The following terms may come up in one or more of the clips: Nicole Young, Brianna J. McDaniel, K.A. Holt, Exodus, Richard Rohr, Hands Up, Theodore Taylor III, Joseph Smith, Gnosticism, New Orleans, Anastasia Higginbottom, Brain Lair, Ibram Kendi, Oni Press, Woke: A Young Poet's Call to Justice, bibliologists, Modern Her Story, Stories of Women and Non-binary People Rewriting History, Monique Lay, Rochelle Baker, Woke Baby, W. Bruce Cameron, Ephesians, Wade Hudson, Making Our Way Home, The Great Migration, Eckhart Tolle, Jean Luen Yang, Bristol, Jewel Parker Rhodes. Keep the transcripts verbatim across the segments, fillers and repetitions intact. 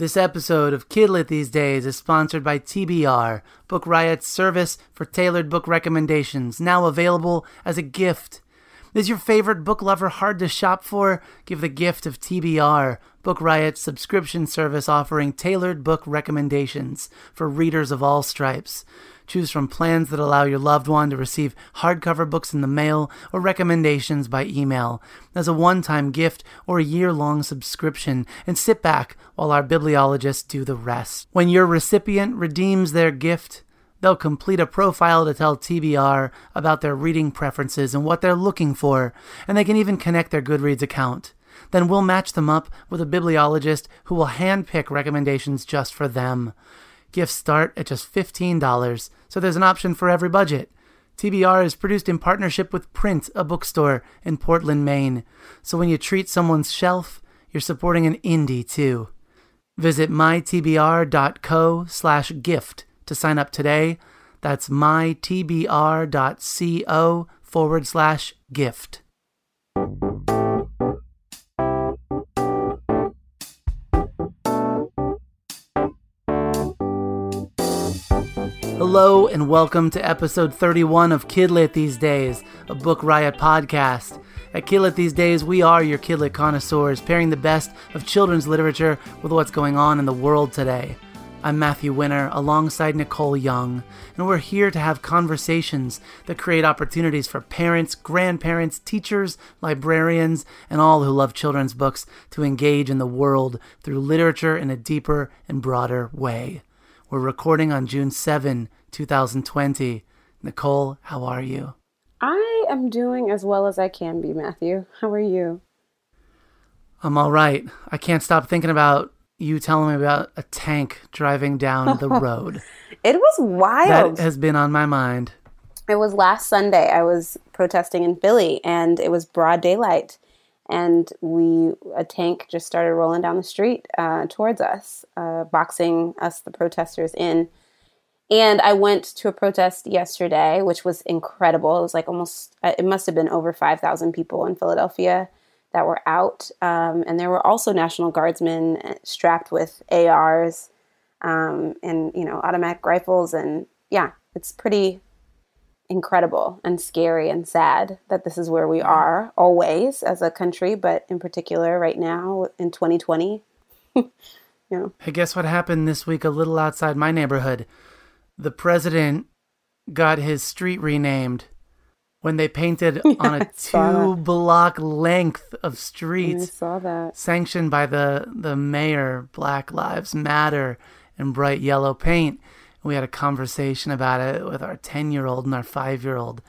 This episode of Kidlit These Days is sponsored by T B R, Book Riot's service for tailored book recommendations, now available as a gift. Is your favorite book lover hard to shop for? Give the gift of T B R, Book Riot's subscription service offering tailored book recommendations for readers of all stripes. Choose from plans that allow your loved one to receive hardcover books in the mail or recommendations by email as a one-time gift or a year-long subscription, and sit back while our bibliologists do the rest. When your recipient redeems their gift, they'll complete a profile to tell T B R about their reading preferences and what they're looking for, and they can even connect their Goodreads account. Then we'll match them up with a bibliologist who will handpick recommendations just for them. Gifts start at just fifteen dollars, so there's an option for every budget. T B R is produced in partnership with Print, a bookstore in Portland, Maine. So when you treat someone's shelf, you're supporting an indie too. Visit mytbr.co slash gift to sign up today. That's mytbr.co forward slash gift. Hello and welcome to episode thirty-one of Kidlit These Days, a Book Riot podcast. At Kidlit These Days, we are your Kidlit connoisseurs, pairing the best of children's literature with what's going on in the world today. I'm Matthew Winner, alongside Nicole Young, and we're here to have conversations that create opportunities for parents, grandparents, teachers, librarians, and all who love children's books to engage in the world through literature in a deeper and broader way. We're recording on June seventh, twenty twenty. Nicole, how are you? I am doing as well as I can be, Matthew. How are you? I'm all right. I can't stop thinking about you telling me about a tank driving down the road. It was wild. That has been on my mind. It was last Sunday. I was protesting in Philly, and it was broad daylight. And we, a tank just started rolling down the street uh, towards us, uh, boxing us, the protesters, in. And I went to a protest yesterday, which was incredible. It was like almost, it must have been over five thousand people in Philadelphia that were out. Um, and there were also National Guardsmen strapped with A Rs um, and, you know, automatic rifles. And yeah, it's pretty incredible and scary and sad that this is where we are always as a country, but in particular right now in twenty twenty. You know. Hey, guess what happened this week a little outside my neighborhood? The president got his street renamed when they painted yeah, on a two-block length of streets. I saw that. Sanctioned by the, the mayor, Black Lives Matter, in bright yellow paint. We had a conversation about it with our ten-year-old and our five-year-old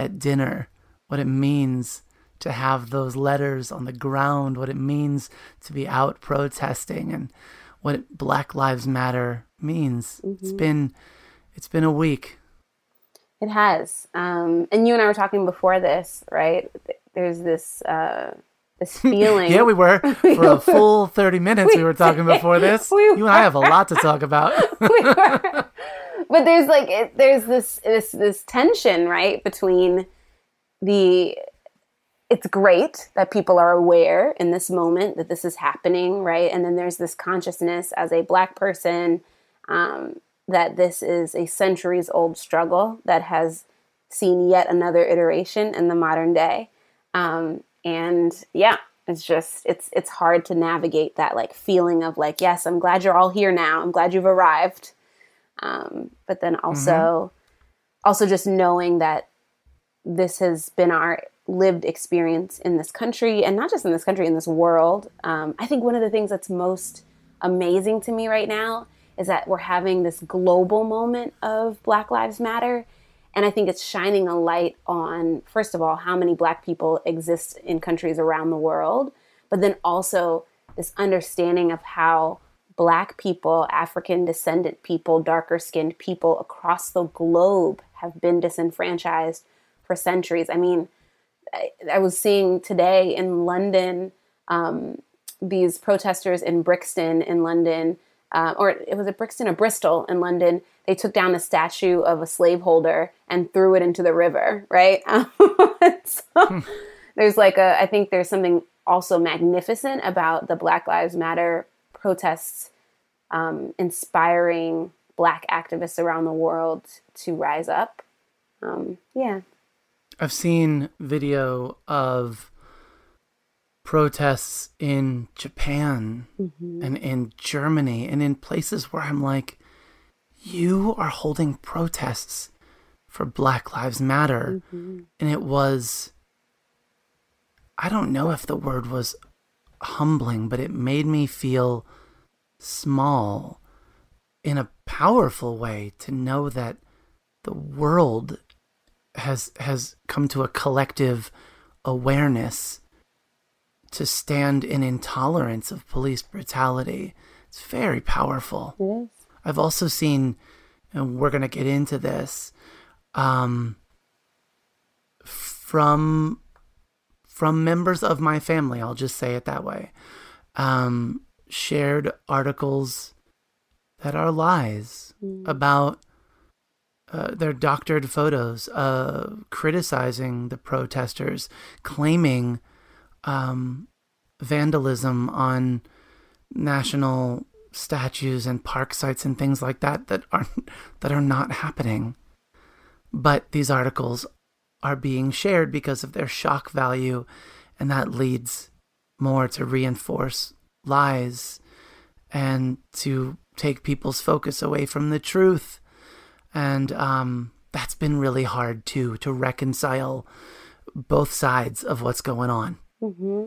at dinner, what it means to have those letters on the ground, what it means to be out protesting, and what Black Lives Matter means. Mm-hmm. It's been it's been a week. It has. Um, and you and I were talking before this, right? There's this... Uh... This feeling. Yeah, we were. For a full thirty minutes we, we were talking before this. We you and I have a lot to talk about. we were. But there's like, it, there's this, this, this tension, right? Between the, it's great that people are aware in this moment that this is happening, right? And then there's this consciousness as a Black person um, that this is a centuries old struggle that has seen yet another iteration in the modern day. Um, And yeah, it's just, it's it's hard to navigate that like feeling of like, yes, I'm glad you're all here now. I'm glad you've arrived. Um, but then also, mm-hmm. also just knowing that this has been our lived experience in this country, and not just in this country, in this world. Um, I think one of the things that's most amazing to me right now is that we're having this global moment of Black Lives Matter. And I think it's shining a light on, first of all, how many Black people exist in countries around the world, but then also this understanding of how Black people, African descendant people, darker skinned people across the globe have been disenfranchised for centuries. I mean, I, I was seeing today in London, um, these protesters in Brixton in London, uh, or it was a Brixton or Bristol in London. They took down a statue of a slaveholder and threw it into the river, right? So there's like a, I think there's something also magnificent about the Black Lives Matter protests um, inspiring Black activists around the world to rise up. Um, yeah. I've seen video of protests in Japan mm-hmm. and in Germany and in places where I'm like, you are holding protests for Black Lives Matter. Mm-hmm. And it was, I don't know if the word was humbling, but it made me feel small in a powerful way to know that the world has has come to a collective awareness to stand in intolerance of police brutality. It's very powerful. Yes. I've also seen, and we're going to get into this, um, from from members of my family, I'll just say it that way, um, shared articles that are lies mm. about uh, their doctored photos, uh, criticizing the protesters, claiming um, vandalism on national statues and park sites and things like that that aren't that are not happening. But these articles are being shared because of their shock value, and that leads more to reinforce lies and to take people's focus away from the truth. And um, that's been really hard, too, to reconcile both sides of what's going on. Mm-hmm.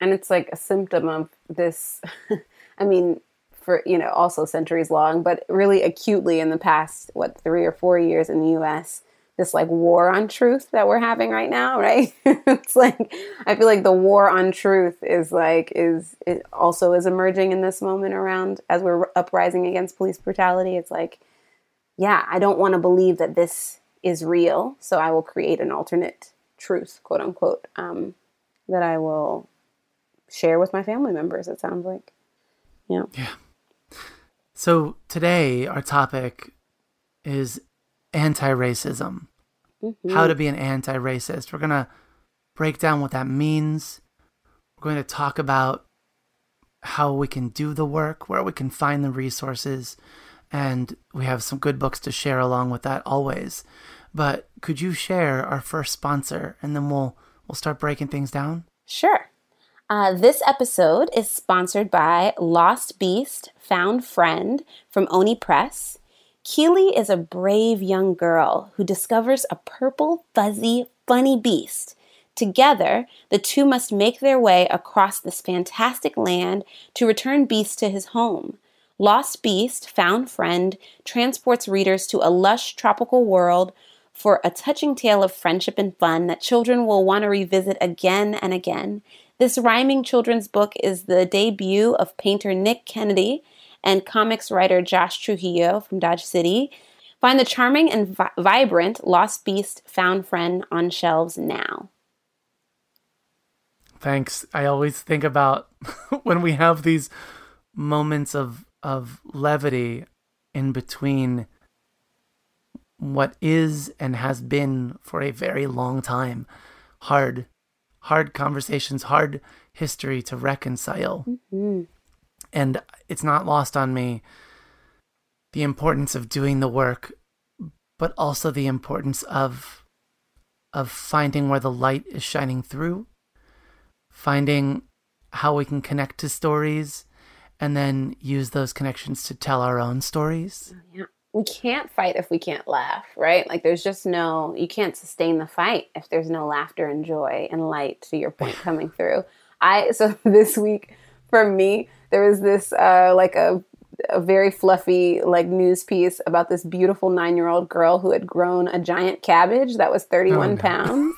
And it's like a symptom of this, I mean, for, you know, also centuries long, but really acutely in the past, what, three or four years in the U S, this like war on truth that we're having right now, right? It's like, I feel like the war on truth is like, is, it also is emerging in this moment around as we're uprising against police brutality. It's like, yeah, I don't want to believe that this is real. So I will create an alternate truth, quote unquote, um, that I will share with my family members. It sounds like, yeah. Yeah. So today our topic is anti-racism, mm-hmm. how to be an anti-racist. We're going to break down what that means. We're going to talk about how we can do the work, where we can find the resources, and we have some good books to share along with that always. But could you share our first sponsor, and then we'll we'll start breaking things down? Sure. Uh, this episode is sponsored by Lost Beast Found Friend from Oni Press. Keely is a brave young girl who discovers a purple, fuzzy, funny beast. Together, the two must make their way across this fantastic land to return Beast to his home. Lost Beast, Found Friend transports readers to a lush tropical world for a touching tale of friendship and fun that children will want to revisit again and again. This rhyming children's book is the debut of painter Nick Kennedy and comics writer Josh Trujillo from Dodge City. Find the charming and vi- vibrant Lost Beast Found Friend on shelves now. Thanks. I always think about when we have these moments of of levity in between what is and has been for a very long time. Hard, hard conversations, hard history to reconcile. Mm-hmm. And it's not lost on me the importance of doing the work, but also the importance of of finding where the light is shining through, finding how we can connect to stories, and then use those connections to tell our own stories. Yeah. We can't fight if we can't laugh, right? Like there's just no, you can't sustain the fight if there's no laughter and joy and light, to your point, coming through. I so this week, for me, there was this uh, like a, a very fluffy like news piece about this beautiful nine-year-old girl who had grown a giant cabbage that was thirty-one oh, no. pounds.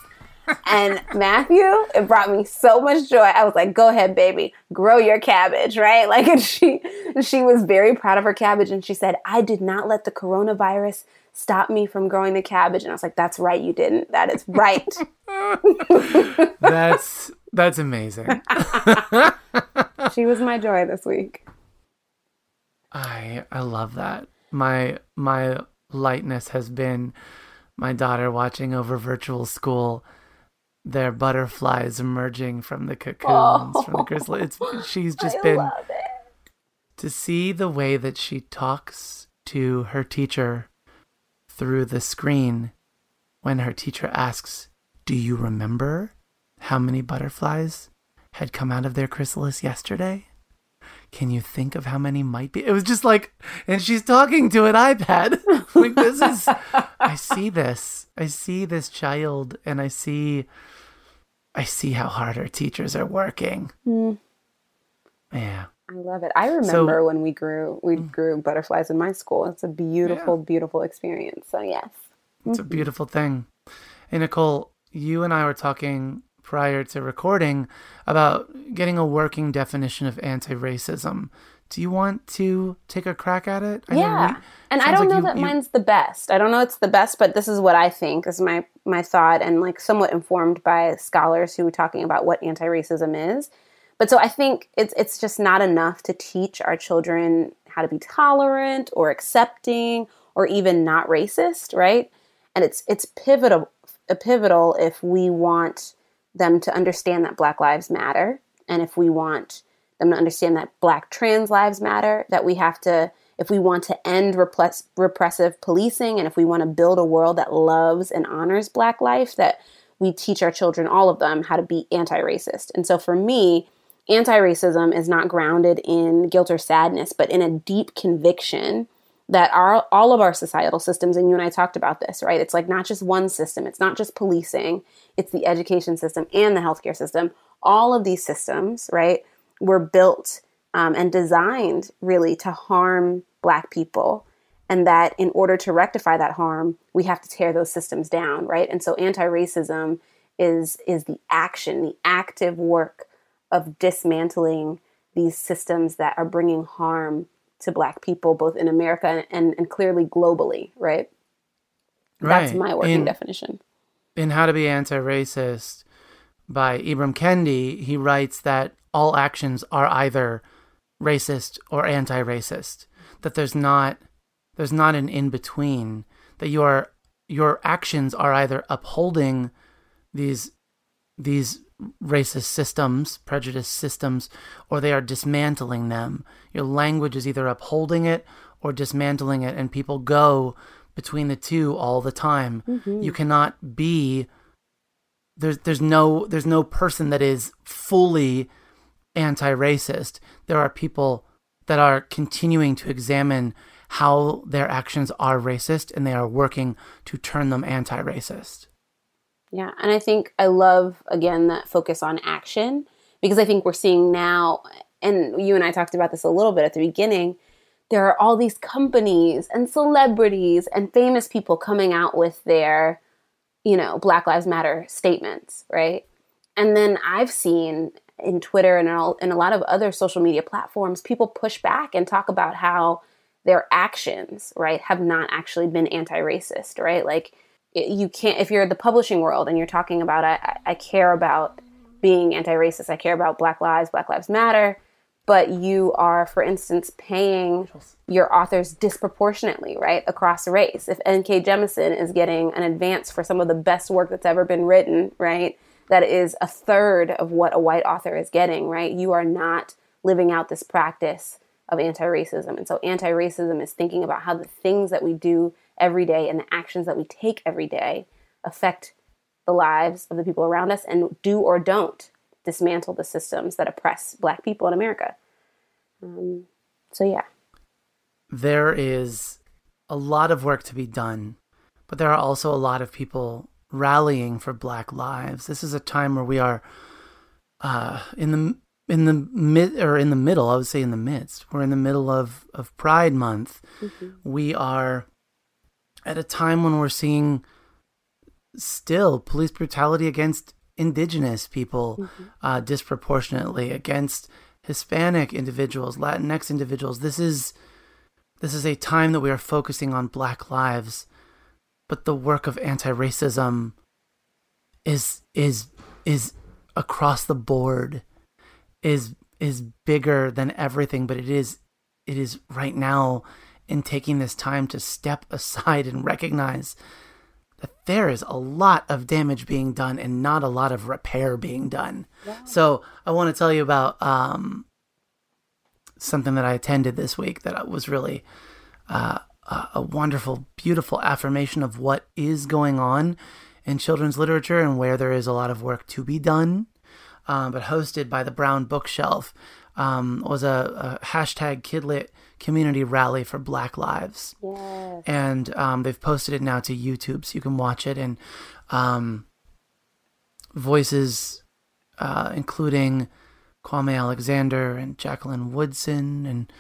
And Matthew, it brought me so much joy. I was like, "Go ahead, baby, grow your cabbage," right? Like, and she she was very proud of her cabbage, and she said, "I did not let the coronavirus stop me from growing the cabbage." And I was like, "That's right, you didn't. That is right." That's that's amazing. She was my joy this week. I I love that. My my lightness has been my daughter watching over virtual school their butterflies emerging from the cocoons, oh, from the chrysalis. It's, she's just I been to see the way that she talks to her teacher through the screen when her teacher asks, "Do you remember how many butterflies had come out of their chrysalis yesterday? Can you think of how many might be?" It was just like, and she's talking to an iPad. Like, this is, I see this. I see this child, and I see, I see how hard our teachers are working. Mm. Yeah. I love it. I remember so, when we grew, we grew butterflies in my school. It's a beautiful, yeah. beautiful experience. So yes. It's mm-hmm. a beautiful thing. And Nicole, you and I were talking prior to recording about getting a working definition of anti-racism. Do you want to take a crack at it? I yeah. Mean, we, and I don't like know you, that you... mine's the best. I don't know it's the best, but this is what I think. This is my, my thought, and like somewhat informed by scholars who were talking about what anti-racism is. But so I think it's it's just not enough to teach our children how to be tolerant or accepting or even not racist, right? And it's it's pivotal pivotal if we want them to understand that Black lives matter, and if we want them to understand that Black trans lives matter, that we have to, if we want to end repress, repressive policing, and if we want to build a world that loves and honors Black life, that we teach our children, all of them, how to be anti-racist. And so for me, anti-racism is not grounded in guilt or sadness, but in a deep conviction that our, all of our societal systems, and you and I talked about this, right? It's like not just one system. It's not just policing. It's the education system and the healthcare system. All of these systems, right, were built um, and designed really to harm Black people, and that in order to rectify that harm, we have to tear those systems down, right? And so anti-racism is is the action, the active work of dismantling these systems that are bringing harm to Black people, both in America and, and clearly globally, right? Right. That's my working in, definition. In How to Be Anti-Racist by Ibram Kendi, he writes that all actions are either racist or anti-racist, that there's not there's not an in-between, that your your actions are either upholding these these racist systems, prejudiced systems, or they are dismantling them. Your language is either upholding it or dismantling it, and people go between the two all the time. Mm-hmm. You cannot be there's there's no there's no person that is fully anti-racist. There are people that are continuing to examine how their actions are racist, and they are working to turn them anti-racist. Yeah. And I think I love, again, that focus on action, because I think we're seeing now, and you and I talked about this a little bit at the beginning, there are all these companies and celebrities and famous people coming out with their, you know, Black Lives Matter statements, right? And then I've seen in Twitter and in, all, in a lot of other social media platforms, people push back and talk about how their actions, right, have not actually been anti-racist, right? Like, you can't, if you're in the publishing world and you're talking about, I, I care about being anti-racist, I care about Black lives, Black lives matter, but you are, for instance, paying your authors disproportionately, right, across race. If N K Jemisin is getting an advance for some of the best work that's ever been written, right, that is a third of what a white author is getting, right, you are not living out this practice of anti-racism. And so anti-racism is thinking about how the things that we do every day and the actions that we take every day affect the lives of the people around us, and do or don't dismantle the systems that oppress Black people in America. Um, so, yeah. There is a lot of work to be done, but there are also a lot of people rallying for Black lives. This is a time where we are uh, in the in the mid or in the middle, I would say in the midst. We're in the middle of, of Pride Month. Mm-hmm. We are at a time when we're seeing still police brutality against indigenous people, mm-hmm. uh, disproportionately against Hispanic individuals, Latinx individuals. This is, this is a time that we are focusing on Black lives, but the work of anti-racism is, is, is across the board, is, is bigger than everything, but it is, it is right now, in taking this time to step aside and recognize that there is a lot of damage being done and not a lot of repair being done. Yeah. So I want to tell you about um, something that I attended this week that was really uh, a wonderful, beautiful affirmation of what is going on in children's literature and where there is a lot of work to be done, um, but hosted by the Brown Bookshelf. Um, was a, a hashtag Kidlit community rally for Black Lives. Yes. And um, they've posted it now to YouTube, so you can watch it. And um, voices uh, including Kwame Alexander and Jacqueline Woodson and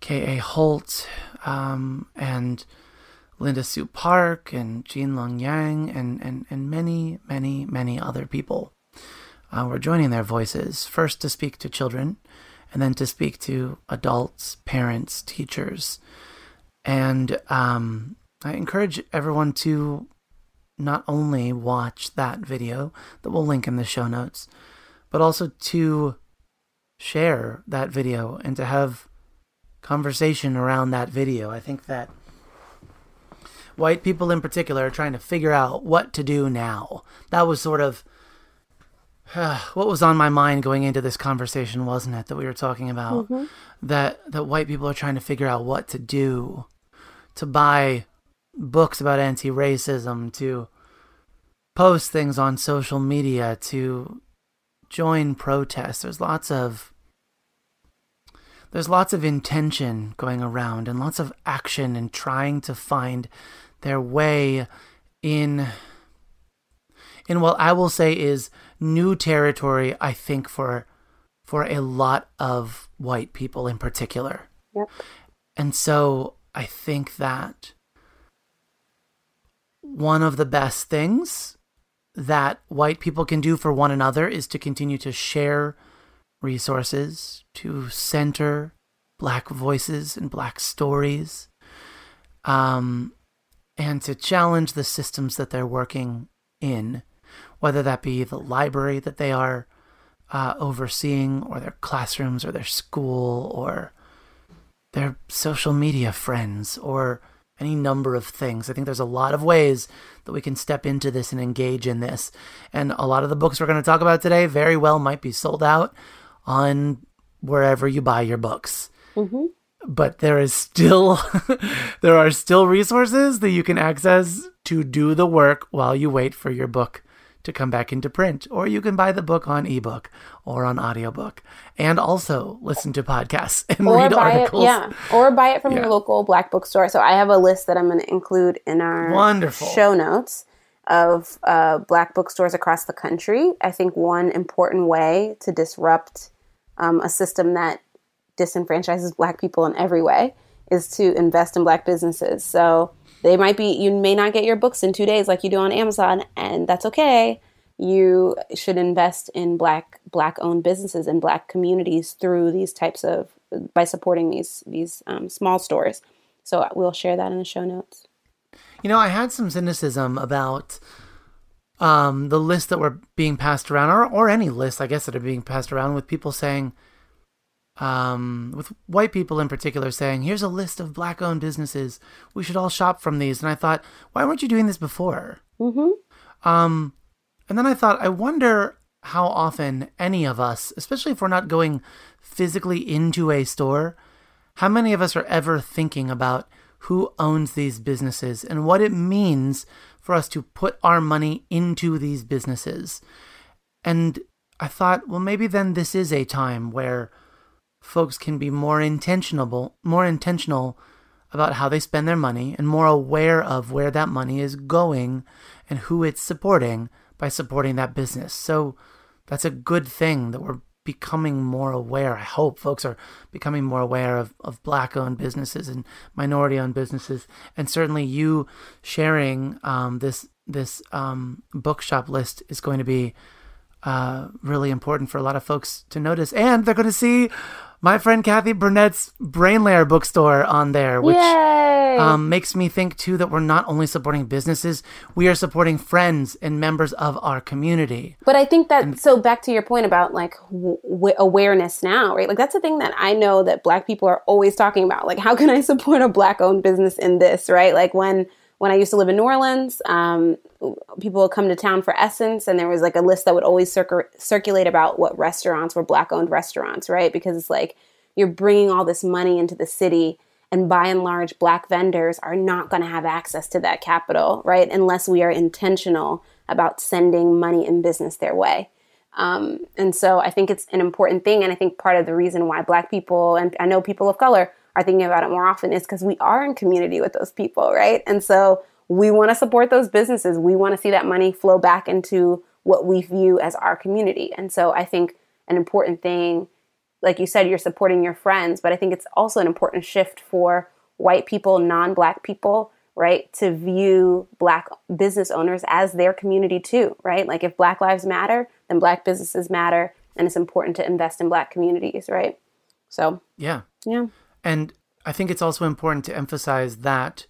K A. Holt um, and Linda Sue Park and Jean Luen Yang and, and, and many, many, many other people uh, were joining their voices, first to speak to children, and then to speak to adults, parents, teachers. And um, I encourage everyone to not only watch that video that we'll link in the show notes, but also to share that video and to have conversation around that video. I think that white people in particular are trying to figure out what to do now. That was sort of what was on my mind going into this conversation, wasn't it, that we were talking about? Mm-hmm. That that white people are trying to figure out what to do, to buy books about anti-racism, to post things on social media, to join protests. There's lots of there's lots of intention going around and lots of action and trying to find their way in in what I will say is new territory, I think, for for a lot of white people in particular. Yep. And so I think that one of the best things that white people can do for one another is to continue to share resources, to center Black voices and Black stories, um, and to challenge the systems that they're working in, whether that be the library that they are uh, overseeing, or their classrooms, or their school, or their social media friends, or any number of things. I think there's a lot of ways that we can step into this and engage in this. And a lot of the books we're going to talk about today very well might be sold out on wherever you buy your books. Mm-hmm. But there is still, there are still resources that you can access to do the work while you wait for your book to come back into print, or you can buy the book on ebook or on audiobook, and also listen to podcasts and or read articles. It, yeah, or buy it from yeah. your local Black bookstore. So I have a list that I'm going to include in our Wonderful. show notes of uh, Black bookstores across the country. I think one important way to disrupt um, a system that disenfranchises Black people in every way is to invest in Black businesses. So They might be, you may not get your books in two days like you do on Amazon, and that's okay. You should invest in black, black owned businesses and Black communities through these types of, by supporting these, these um, small stores. So we'll share that in the show notes. You know, I had some cynicism about um, the list that were being passed around, or, or any list, I guess, that are being passed around, with people saying, Um, with white people in particular saying, here's a list of Black owned businesses. We should all shop from these. And I thought, why weren't you doing this before? Mm-hmm. Um, and then I thought, I wonder how often any of us, especially if we're not going physically into a store, how many of us are ever thinking about who owns these businesses and what it means for us to put our money into these businesses. And I thought, well, maybe then this is a time where folks can be more intentional, more intentional about how they spend their money, and more aware of where that money is going and who it's supporting by supporting that business. So that's a good thing that we're becoming more aware. I hope folks are becoming more aware of, of Black-owned businesses and minority-owned businesses. And certainly you sharing um, this this um, bookshop list is going to be uh, really important for a lot of folks to notice. And they're going to see my friend Kathy Burnett's Brain Lair bookstore on there, which um, makes me think, too, that we're not only supporting businesses, we are supporting friends and members of our community. But I think that, and, so back to your point about, like, w- awareness now, right? Like, that's the thing that I know that Black people are always talking about. Like, how can I support a Black-owned business in this, right? Like, when When I used to live in New Orleans, um, people would come to town for Essence, and there was like a list that would always circ- circulate about what restaurants were Black-owned restaurants, right? Because it's like, you're bringing all this money into the city, and by and large, Black vendors are not going to have access to that capital, right? Unless we are intentional about sending money and business their way. Um, and so I think it's an important thing. And I think part of the reason why Black people, and I know people of color, are thinking about it more often is because we are in community with those people, right? And so we want to support those businesses. We want to see that money flow back into what we view as our community. And so I think an important thing, like you said, you're supporting your friends, but I think it's also an important shift for white people, non-Black people, right, to view Black business owners as their community too, right? Like if Black lives matter, then Black businesses matter, and it's important to invest in Black communities, right? So, yeah. Yeah. And I think it's also important to emphasize that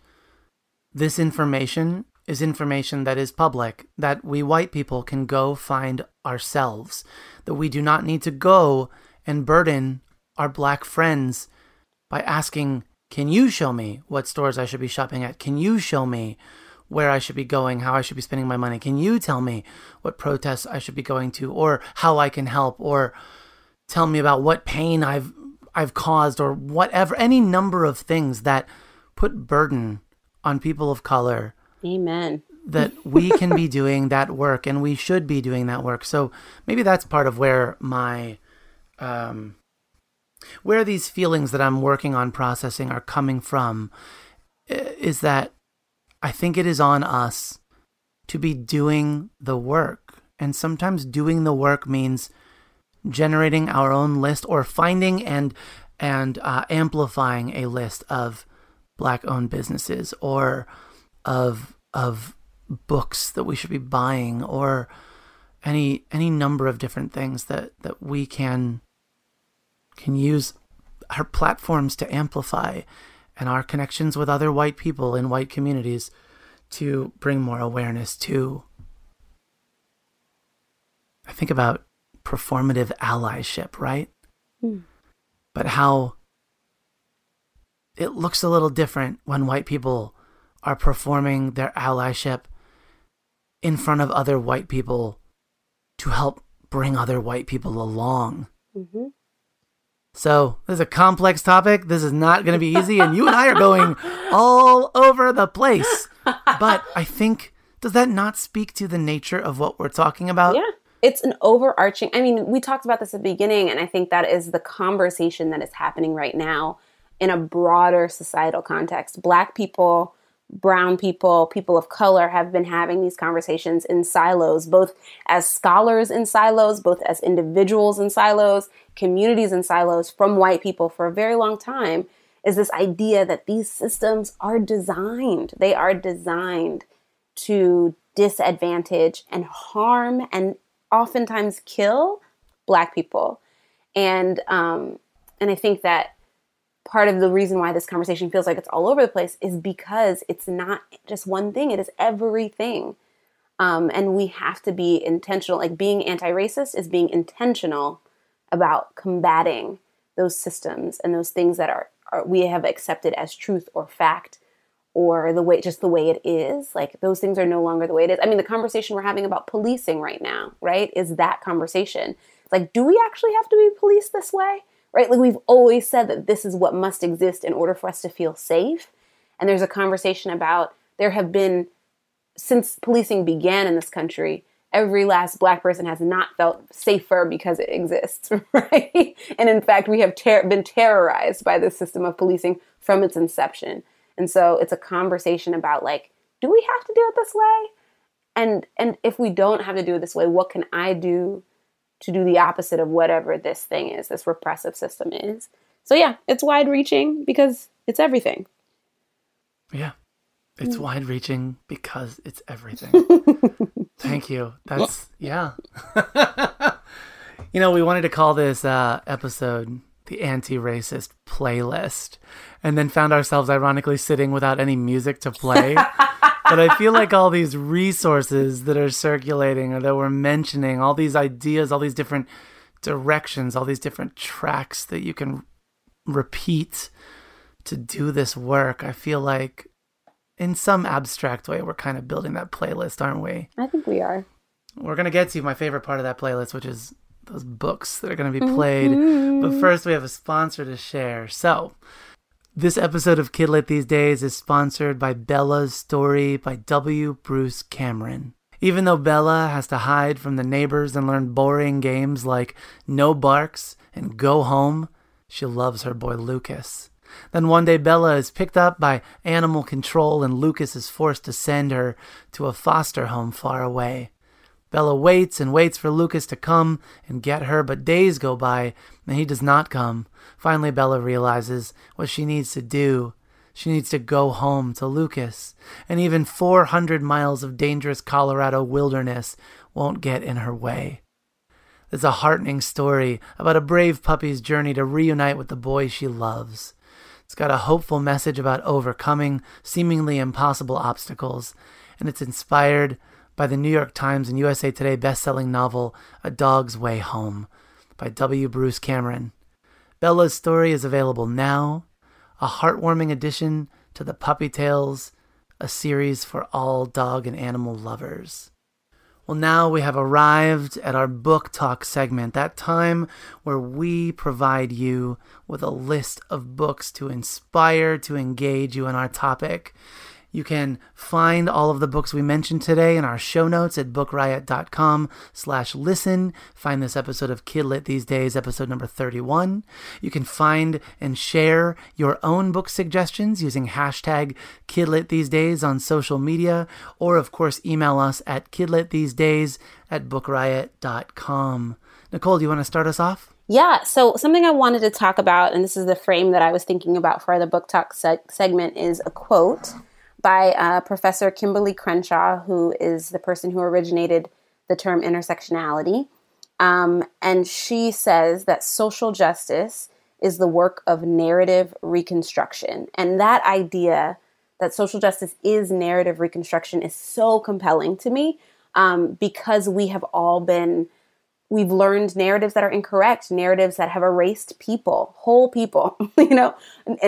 this information is information that is public, that we white people can go find ourselves, that we do not need to go and burden our Black friends by asking, can you show me what stores I should be shopping at? Can you show me where I should be going, how I should be spending my money? Can you tell me what protests I should be going to, or how I can help, or tell me about what pain I've I've caused, or whatever, any number of things that put burden on people of color. Amen. That we can be doing that work, and we should be doing that work. So maybe that's part of where my... Um, where these feelings that I'm working on processing are coming from, is that I think it is on us to be doing the work. And sometimes doing the work means generating our own list, or finding and and uh, amplifying a list of Black-owned businesses, or of of books that we should be buying, or any any number of different things that, that we can... can use our platforms to amplify, and our connections with other white people in white communities to bring more awareness to. I think about performative allyship, right? Mm. But how it looks a little different when white people are performing their allyship in front of other white people to help bring other white people along. Mm-hmm. So this is a complex topic. This is not going to be easy. And you and I are going all over the place. But I think, does that not speak to the nature of what we're talking about? Yeah, it's an overarching. I mean, we talked about this at the beginning, and I think that is the conversation that is happening right now in a broader societal context. Black people, brown people, people of color have been having these conversations in silos, both as scholars in silos, both as individuals in silos, communities in silos, from white people for a very long time, is this idea that these systems are designed. They are designed to disadvantage and harm and oftentimes kill Black people. And um, and I think that part of the reason why this conversation feels like it's all over the place is because it's not just one thing. It is everything. Um, and we have to be intentional. Like being anti-racist is being intentional about combating those systems and those things that are, are we have accepted as truth or fact, or the way, just the way it is. Like those things are no longer the way it is. I mean, the conversation we're having about policing right now, right, is that conversation. It's like, do we actually have to be policed this way? Right? Like we've always said that this is what must exist in order for us to feel safe. And there's a conversation about there have been, since policing began in this country, every last Black person has not felt safer because it exists, right? And in fact, we have ter- been terrorized by this system of policing from its inception. And so it's a conversation about like, do we have to do it this way? And and if we don't have to do it this way, what can I do to do the opposite of whatever this thing is, this repressive system is? So yeah, it's wide-reaching because it's everything. Yeah, it's mm. wide-reaching because it's everything. Thank you. That's, yeah. You know, we wanted to call this uh, episode the anti-racist playlist, and then found ourselves ironically sitting without any music to play. But I feel like all these resources that are circulating, or that we're mentioning, all these ideas, all these different directions, all these different tracks that you can repeat to do this work, I feel like in some abstract way, we're kind of building that playlist, aren't we? I think we are. We're going to get to my favorite part of that playlist, which is those books that are going to be played. Mm-hmm. But first, we have a sponsor to share. So this episode of Kidlit These Days is sponsored by Bella's Story by W. Bruce Cameron. Even though Bella has to hide from the neighbors and learn boring games like No Barks and Go Home, she loves her boy Lucas. Then one day Bella is picked up by animal control and Lucas is forced to send her to a foster home far away. Bella waits and waits for Lucas to come and get her, but days go by and he does not come. Finally, Bella realizes what she needs to do. She needs to go home to Lucas, and even four hundred miles of dangerous Colorado wilderness won't get in her way. It's a heartening story about a brave puppy's journey to reunite with the boy she loves. It's got a hopeful message about overcoming seemingly impossible obstacles, and it's inspired by the New York Times and U S A Today best-selling novel A Dog's Way Home by W. Bruce Cameron. Bella's Story is available now, a heartwarming addition to the Puppy Tales, a series for all dog and animal lovers. Well, now we have arrived at our book talk segment, that time where we provide you with a list of books to inspire, to engage you in our topic. You can find all of the books we mentioned today in our show notes at book riot dot com slash listen. Find this episode of Kidlit These Days, episode number thirty-one. You can find and share your own book suggestions using hashtag Kidlit These Days on social media, or of course email us at kidlitthesedays at book riot dot com. Nicole, do you want to start us off? Yeah, so something I wanted to talk about, and this is the frame that I was thinking about for the book talk se- segment, is a quote by uh, Professor Kimberly Crenshaw, who is the person who originated the term intersectionality. Um, and she says that social justice is the work of narrative reconstruction. And that idea that social justice is narrative reconstruction is so compelling to me um, because we have all been, we've learned narratives that are incorrect, narratives that have erased people, whole people, you know,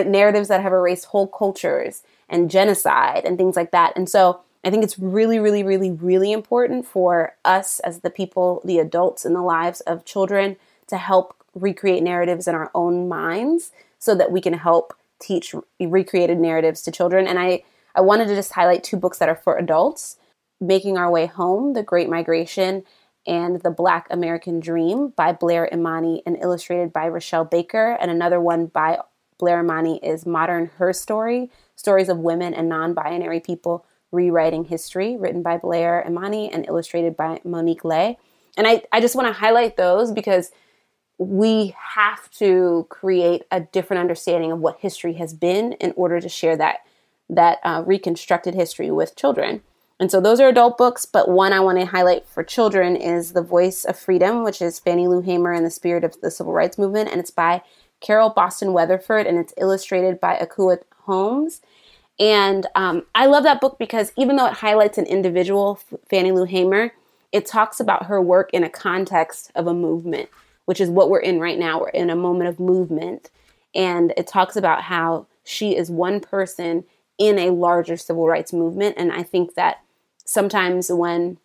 narratives that have erased whole cultures and genocide and things like that. And so I think it's really, really, really, really important for us as the people, the adults in the lives of children, to help recreate narratives in our own minds so that we can help teach recreated narratives to children. And I, I wanted to just highlight two books that are for adults: Making Our Way Home, The Great Migration, and The Black American Dream by Blair Imani and illustrated by Rochelle Baker. And another one by Blair Imani is Modern Her Story, Stories of Women and Non-Binary People Rewriting History, written by Blair Imani and illustrated by Monique Lay. And I, I just want to highlight those because we have to create a different understanding of what history has been in order to share that, that uh, reconstructed history with children. And so those are adult books, but one I want to highlight for children is The Voice of Freedom, which is Fannie Lou Hamer and the Spirit of the Civil Rights Movement. And it's by Carol Boston Weatherford, and it's illustrated by Akua Holmes. And um, I love that book because even though it highlights an individual, Fannie Lou Hamer, it talks about her work in a context of a movement, which is what we're in right now. We're in a moment of movement. And it talks about how she is one person in a larger civil rights movement. And I think that sometimes when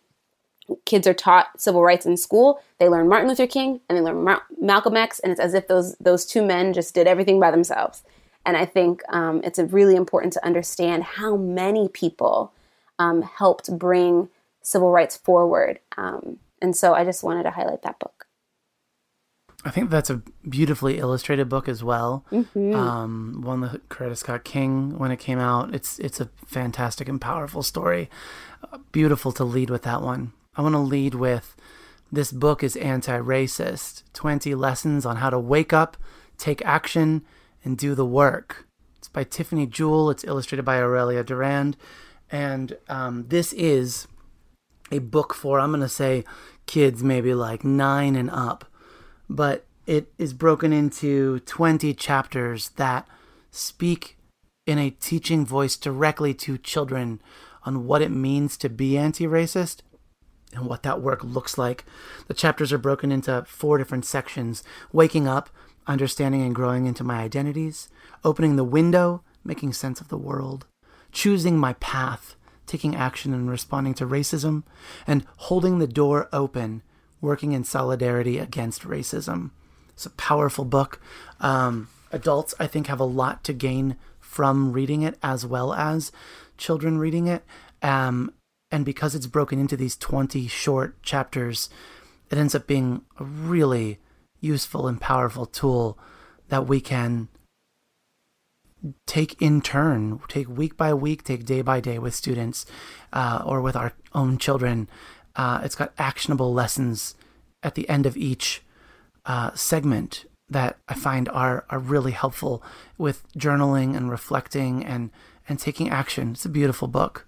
kids are taught civil rights in school, they learn Martin Luther King and they learn Mar- Malcolm X, and it's as if those those two men just did everything by themselves. And I think um, it's really important to understand how many people um, helped bring civil rights forward. Um, and so I just wanted to highlight that book. I think that's a beautifully illustrated book as well. Mm-hmm. Um, one that Coretta Scott King, when it came out, it's it's a fantastic and powerful story. Uh, beautiful to lead with that one. I want to lead with, this book is anti-racist, twenty lessons on how to wake up, take action, and do the work. It's by Tiffany Jewell. It's illustrated by Aurelia Durand. And um, this is a book for, I'm going to say, kids maybe like nine and up. But it is broken into twenty chapters that speak in a teaching voice directly to children on what it means to be anti-racist and what that work looks like. The chapters are broken into four different sections: waking up, understanding and growing into my identities, opening the window, making sense of the world, choosing my path, taking action and responding to racism, and holding the door open, working in solidarity against racism. It's a powerful book. Um, adults, I think, have a lot to gain from reading it as well as children reading it. Um, and because it's broken into these twenty short chapters, it ends up being a really useful and powerful tool that we can take in turn, take week by week, take day by day with students uh, or with our own children. Uh, it's got actionable lessons at the end of each uh, segment that I find are, are really helpful with journaling and reflecting and, and taking action. It's a beautiful book.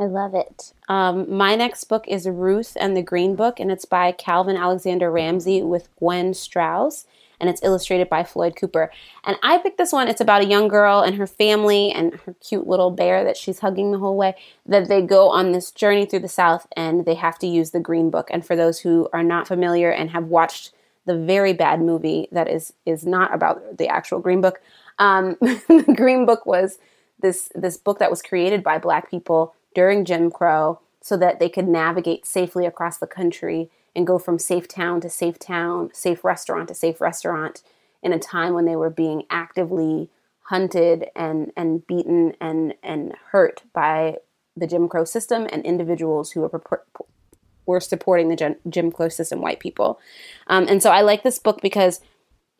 I love it. Um, my next book is Ruth and the Green Book, and it's by Calvin Alexander Ramsey with Gwen Strauss, and it's illustrated by Floyd Cooper. And I picked this one. It's about a young girl and her family and her cute little bear that she's hugging the whole way, that they go on this journey through the South, and they have to use the Green Book. And for those who are not familiar and have watched the very bad movie that is is not about the actual Green Book, um, the Green Book was this this book that was created by Black people during Jim Crow so that they could navigate safely across the country and go from safe town to safe town, safe restaurant to safe restaurant, in a time when they were being actively hunted and, and beaten and, and hurt by the Jim Crow system and individuals who were, purport, were supporting the Jim, Jim Crow system, white people. Um, and so I like this book because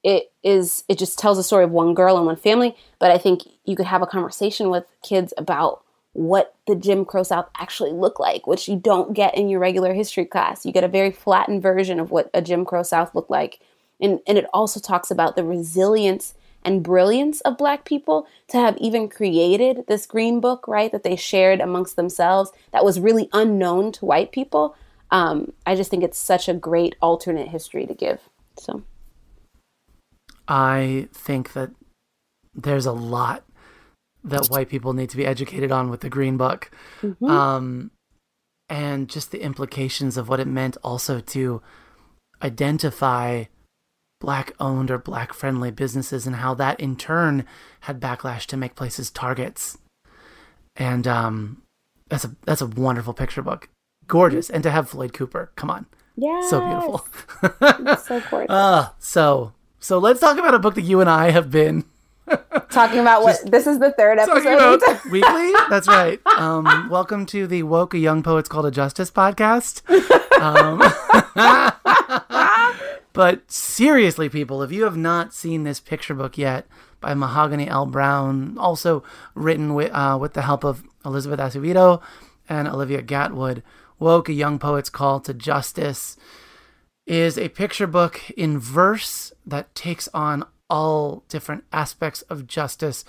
it is it just tells a story of one girl and one family, but I think you could have a conversation with kids about what the Jim Crow South actually looked like, which you don't get in your regular history class. You get a very flattened version of what a Jim Crow South looked like. And, and it also talks about the resilience and brilliance of Black people to have even created this Green Book, right, that they shared amongst themselves that was really unknown to white people. Um, I just think it's such a great alternate history to give. So, I think that there's a lot that white people need to be educated on with the Green Book. Mm-hmm. Um, and just the implications of what it meant also to identify Black owned or Black friendly businesses, and how that in turn had backlash to make places targets. And um, that's a, that's a wonderful picture book. Gorgeous. And to have Floyd Cooper, come on. Yeah. So beautiful. It's so gorgeous. Uh, so, so let's talk about a book that you and I have been talking about. What Just this is the third episode weekly. That's right. Um, welcome to the Woke: A Young Poet's Call to Justice podcast. Um, but seriously, people, if you have not seen this picture book yet by Mahogany L. Brown, also written with uh, with the help of Elizabeth Acevedo and Olivia Gatwood, Woke: A Young Poet's Call to Justice is a picture book in verse that takes on all different aspects of justice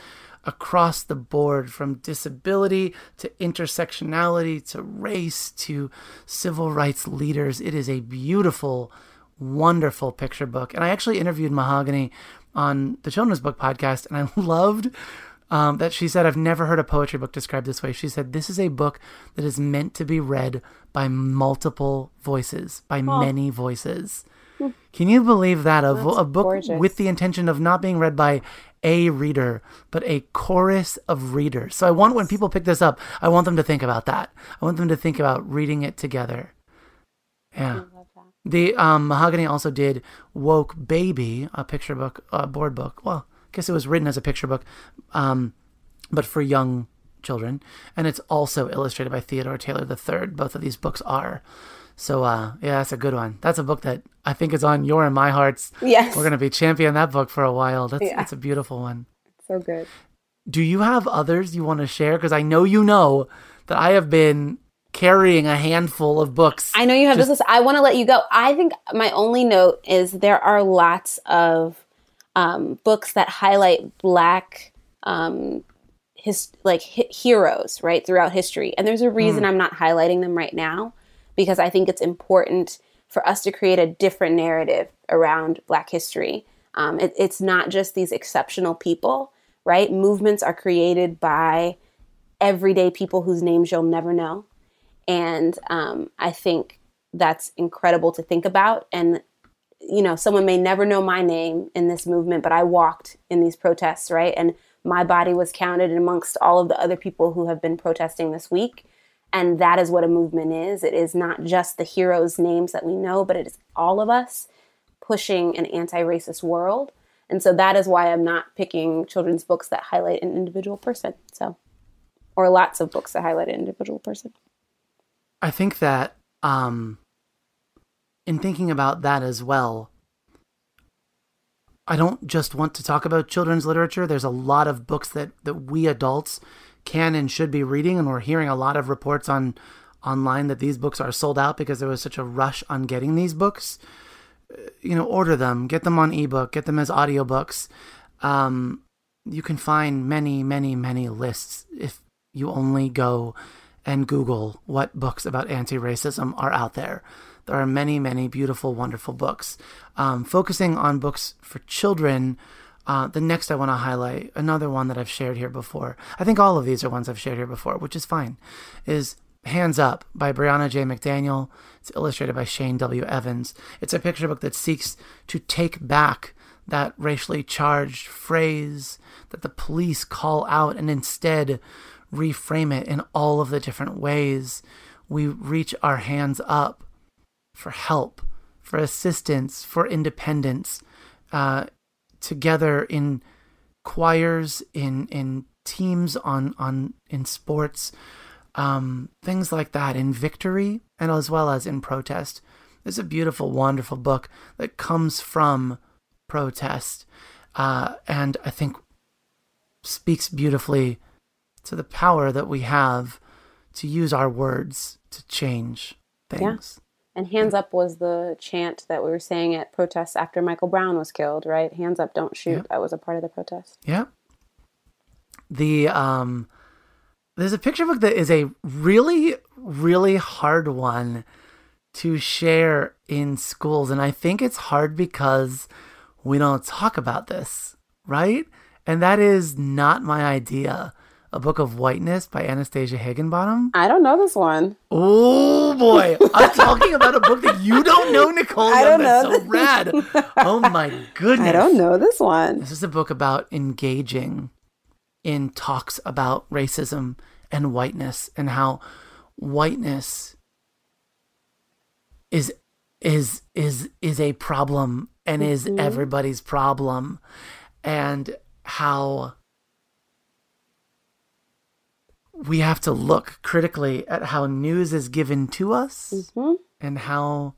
across the board, from disability to intersectionality to race to civil rights leaders. It is a beautiful, wonderful picture book. And I actually interviewed Mahogany on the Children's Book podcast, and I loved um, that she said, I've never heard a poetry book described this way. She said, this is a book that is meant to be read by multiple voices, by oh. many voices. Can you believe that? A, a book gorgeous. With the intention of not being read by a reader, but a chorus of readers. So I want, when people pick this up, I want them to think about that. I want them to think about reading it together. Yeah. I love that. The um, Mahogany also did Woke Baby, a picture book, a board book. Well, I guess it was written as a picture book, um, but for young children. And it's also illustrated by Theodore Taylor the third. Both of these books are. So, uh, yeah, that's a good one. That's a book that I think is on your and my hearts. Yes. We're going to be championing that book for a while. That's, yeah. It's a beautiful one. It's so good. Do you have others you want to share? Because I know you know that I have been carrying a handful of books. I know you have Just- this list. I want to let you go. I think my only note is there are lots of um, books that highlight Black um his like hi- heroes, right, throughout history. And there's a reason mm. I'm not highlighting them right now, because I think it's important for us to create a different narrative around Black history. Um, it, it's not just these exceptional people, right? Movements are created by everyday people whose names you'll never know. And um, I think that's incredible to think about. And, you know, someone may never know my name in this movement, but I walked in these protests, right? And my body was counted amongst all of the other people who have been protesting this week. And that is what a movement is. It is not just the heroes' names that we know, but it is all of us pushing an anti-racist world. And so that is why I'm not picking children's books that highlight an individual person. So, or lots of books that highlight an individual person. I think that um, in thinking about that as well, I don't just want to talk about children's literature. There's a lot of books that, that we adults can and should be reading. And we're hearing a lot of reports on online that these books are sold out because there was such a rush on getting these books. You know, order them, get them on ebook, get them as audiobooks. Um, you can find many, many, many lists if you only go and Google what books about anti-racism are out there. There are many, many beautiful, wonderful books. Um, focusing on books for children, uh, the next I want to highlight, another one that I've shared here before, I think all of these are ones I've shared here before, which is fine, is Hands Up by Brianna J. McDaniel. It's illustrated by Shane W. Evans. It's a picture book that seeks to take back that racially charged phrase that the police call out and instead reframe it in all of the different ways we reach our hands up for help, for assistance, for independence, uh, together in choirs, in in teams, on on in sports, um, things like that, in victory and as well as in protest. It's a beautiful, wonderful book that comes from protest, uh, and I think speaks beautifully to the power that we have to use our words to change things. Yeah. And Hands Up was the chant that we were saying at protests after Michael Brown was killed, right? Hands up, don't shoot. Yeah. That was a part of the protest. Yeah. The um, there's a picture book that is a really, really hard one to share in schools. And I think it's hard because we don't talk about this, right? And that is Not My Idea, A Book of Whiteness by Anastasia Higginbottom. I don't know this one. Oh, boy. I'm talking about a book that you don't know, Nicole. I don't That's know. This. So rad. Oh, my goodness. I don't know this one. This is a book about engaging in talks about racism and whiteness and how whiteness is is is is a problem and mm-hmm. is everybody's problem, and how we have to look critically at how news is given to us mm-hmm. and how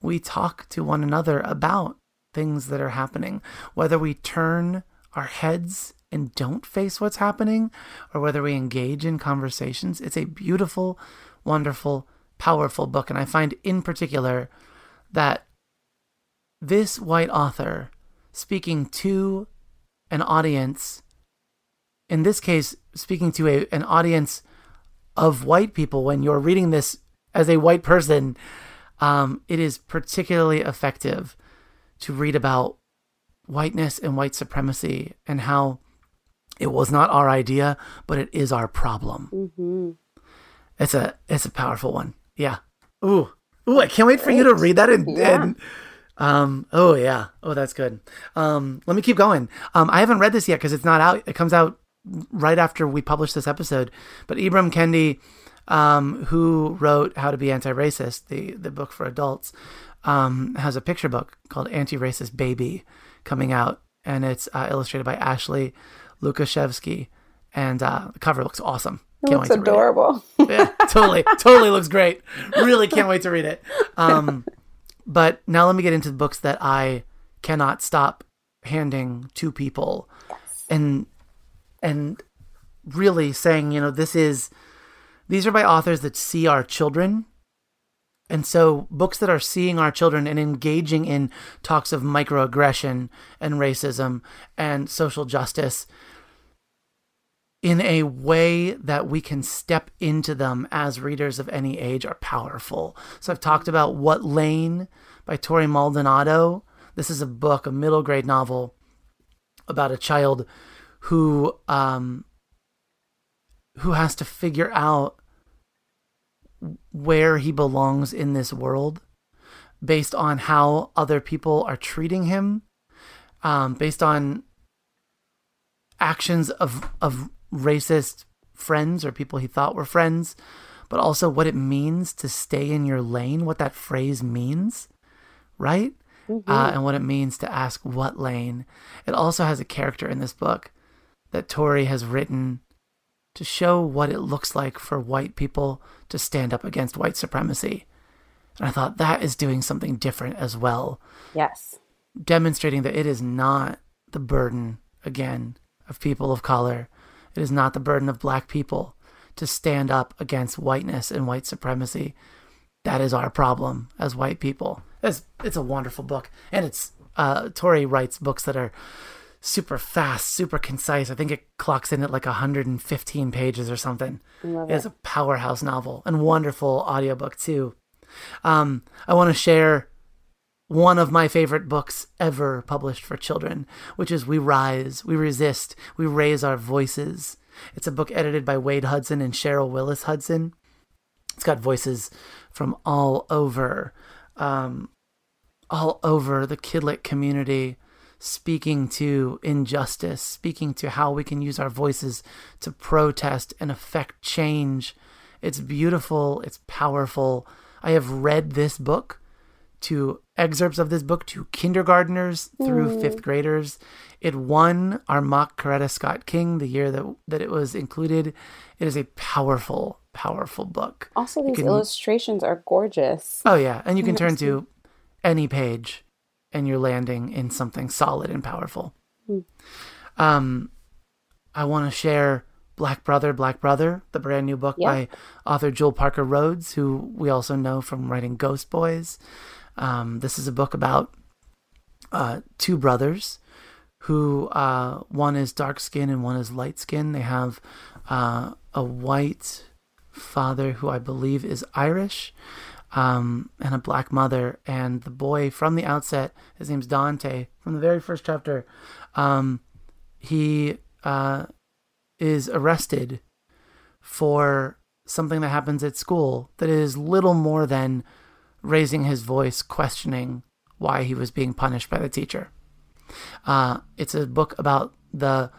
we talk to one another about things that are happening, whether we turn our heads and don't face what's happening or whether we engage in conversations. It's a beautiful, wonderful, powerful book. And I find in particular that this white author speaking to an audience, in this case, speaking to a, an audience of white people, when you're reading this as a white person, um, it is particularly effective to read about whiteness and white supremacy and how it was not our idea, but it is our problem. Mm-hmm. It's a it's a powerful one. Yeah. Ooh, ooh! I can't wait for you to read that and. Yeah. and Um, oh yeah. Oh, that's good. Um, let me keep going. Um, I haven't read this yet because it's not out. It comes out right after we publish this episode, but Ibram Kendi, um, who wrote How to Be Anti-Racist, the, the book for adults, um, has a picture book called Anti-Racist Baby coming out, and it's uh, illustrated by Ashley Lukashevsky, and uh, the cover looks awesome. It can't looks wait to adorable. Read it. Yeah, totally, totally looks great. Really can't wait to read it. Um, but now let me get into the books that I cannot stop handing to people. Yes. And And really saying, you know, this is, these are by authors that see our children. And so books that are seeing our children and engaging in talks of microaggression and racism and social justice in a way that we can step into them as readers of any age are powerful. So I've talked about What Lane by Tori Maldonado. This is a book, a middle grade novel about a child who um, who has to figure out where he belongs in this world based on how other people are treating him, um, based on actions of, of racist friends or people he thought were friends, but also what it means to stay in your lane, what that phrase means, right? Mm-hmm. Uh, and what it means to ask what lane. It also has a character in this book that Tori has written to show what it looks like for white people to stand up against white supremacy. And I thought that is doing something different as well. Yes. Demonstrating that it is not the burden, again, of people of color. It is not the burden of black people to stand up against whiteness and white supremacy. That is our problem as white people. It's, it's a wonderful book. And it's uh, Tori writes books that are super fast, super concise. I think it clocks in at like one hundred fifteen pages or something. Love it. It's a powerhouse novel and wonderful audiobook too. Um, I want to share one of my favorite books ever published for children, which is We Rise, We Resist, We Raise Our Voices. It's a book edited by Wade Hudson and Cheryl Willis Hudson. It's got voices from all over, um, all over the Kidlit community, speaking to injustice, speaking to how we can use our voices to protest and affect change. It's beautiful. It's powerful. I have read this book to excerpts of this book to kindergartners through mm. fifth graders. It won our mock Coretta Scott King the year that that it was included. It is a powerful, powerful book. Also, these can, illustrations are gorgeous. Oh, yeah. And you can turn to any page and you're landing in something solid and powerful. Mm. Um, I want to share Black Brother, Black Brother, the brand new book yep. by author Jewel Parker Rhodes, who we also know from writing Ghost Boys. Um, this is a book about uh, two brothers who uh, one is dark skin and one is light skin. They have uh, a white father who I believe is Irish um, and a black mother. And the boy from the outset, his name's Dante, from the very first chapter, um, he... Uh, is arrested for something that happens at school that is little more than raising his voice, questioning why he was being punished by the teacher. Uh, it's a book about the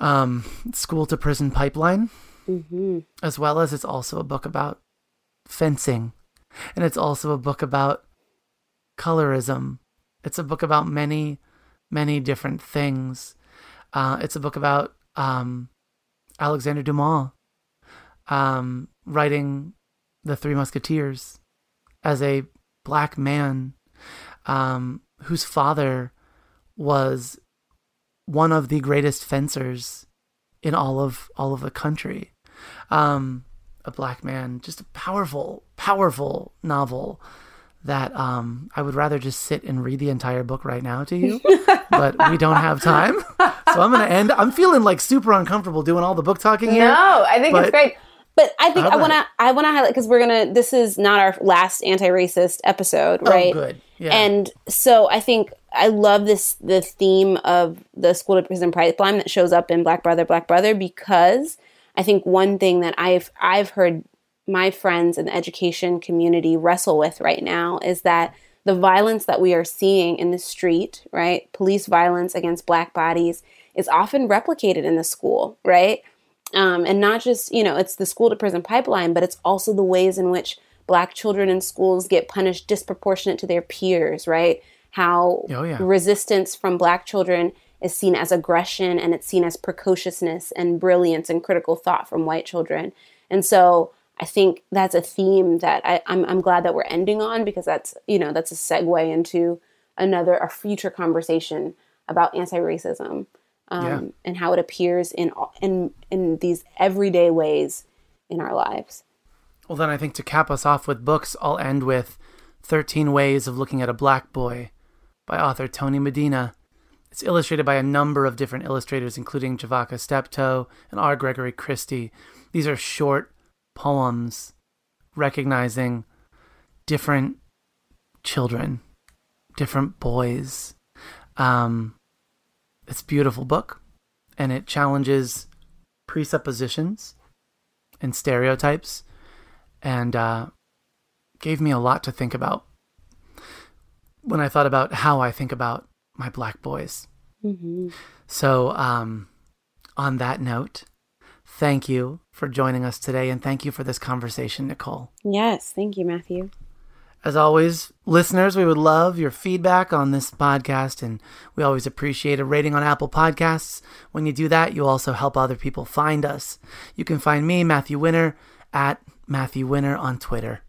um, school to prison pipeline, mm-hmm. as well as it's also a book about fencing. And it's also a book about colorism. It's a book about many, many different things. Uh, it's a book about Um, Alexander Dumas, um, writing The Three Musketeers as a black man, um, whose father was one of the greatest fencers in all of, all of the country. Um, a black man, just a powerful, powerful novel that, um, I would rather just sit and read the entire book right now to you, but we don't have time. So I'm going to end. I'm feeling like super uncomfortable doing all the book talking here. No, I think but, it's great. But I think I want to I want to highlight, because we're going to, this is not our last anti-racist episode, right? Oh, good. Yeah. And so I think I love this, the theme of the school to prison pipeline that shows up in Black Brother, Black Brother, because I think one thing that I've, I've heard my friends in the education community wrestle with right now is that the violence that we are seeing in the street, right? Police violence against black bodies is often replicated in the school, right? Um, and not just, you know, it's the school to prison pipeline, but it's also the ways in which black children in schools get punished disproportionate to their peers, right? How oh, yeah. resistance from black children is seen as aggression, and it's seen as precociousness and brilliance and critical thought from white children. And so I think that's a theme that I, I'm, I'm glad that we're ending on, because that's, you know, that's a segue into another, a future conversation about anti-racism. Um, yeah. And how it appears in, in in these everyday ways in our lives. Well, then I think to cap us off with books, I'll end with thirteen Ways of Looking at a Black Boy by author Tony Medina. It's illustrated by a number of different illustrators, including Javaka Steptoe and R. Gregory Christie. These are short poems recognizing different children, different boys, um... It's a beautiful book, and it challenges presuppositions and stereotypes, and uh, gave me a lot to think about when I thought about how I think about my black boys. Mm-hmm. So um, on that note, Thank you for joining us today, and thank you for this conversation, Nicole. Yes, thank you, Matthew. As always, listeners, we would love your feedback on this podcast, and we always appreciate a rating on Apple Podcasts. When you do that, you also help other people find us. You can find me, Matthew Winner, at Matthew Winner on Twitter.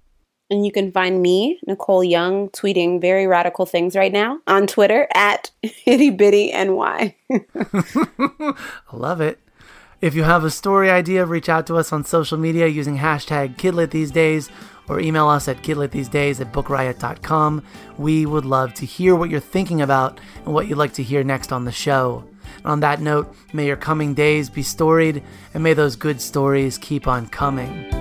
And you can find me, Nicole Young, tweeting very radical things right now on Twitter at itty bitty N Y. I love it. If you have a story idea, reach out to us on social media using hashtag Kidlit These Days, or email us at kidlit these days at book riot dot com. We would love to hear what you're thinking about and what you'd like to hear next on the show. And on that note, may your coming days be storied, and may those good stories keep on coming.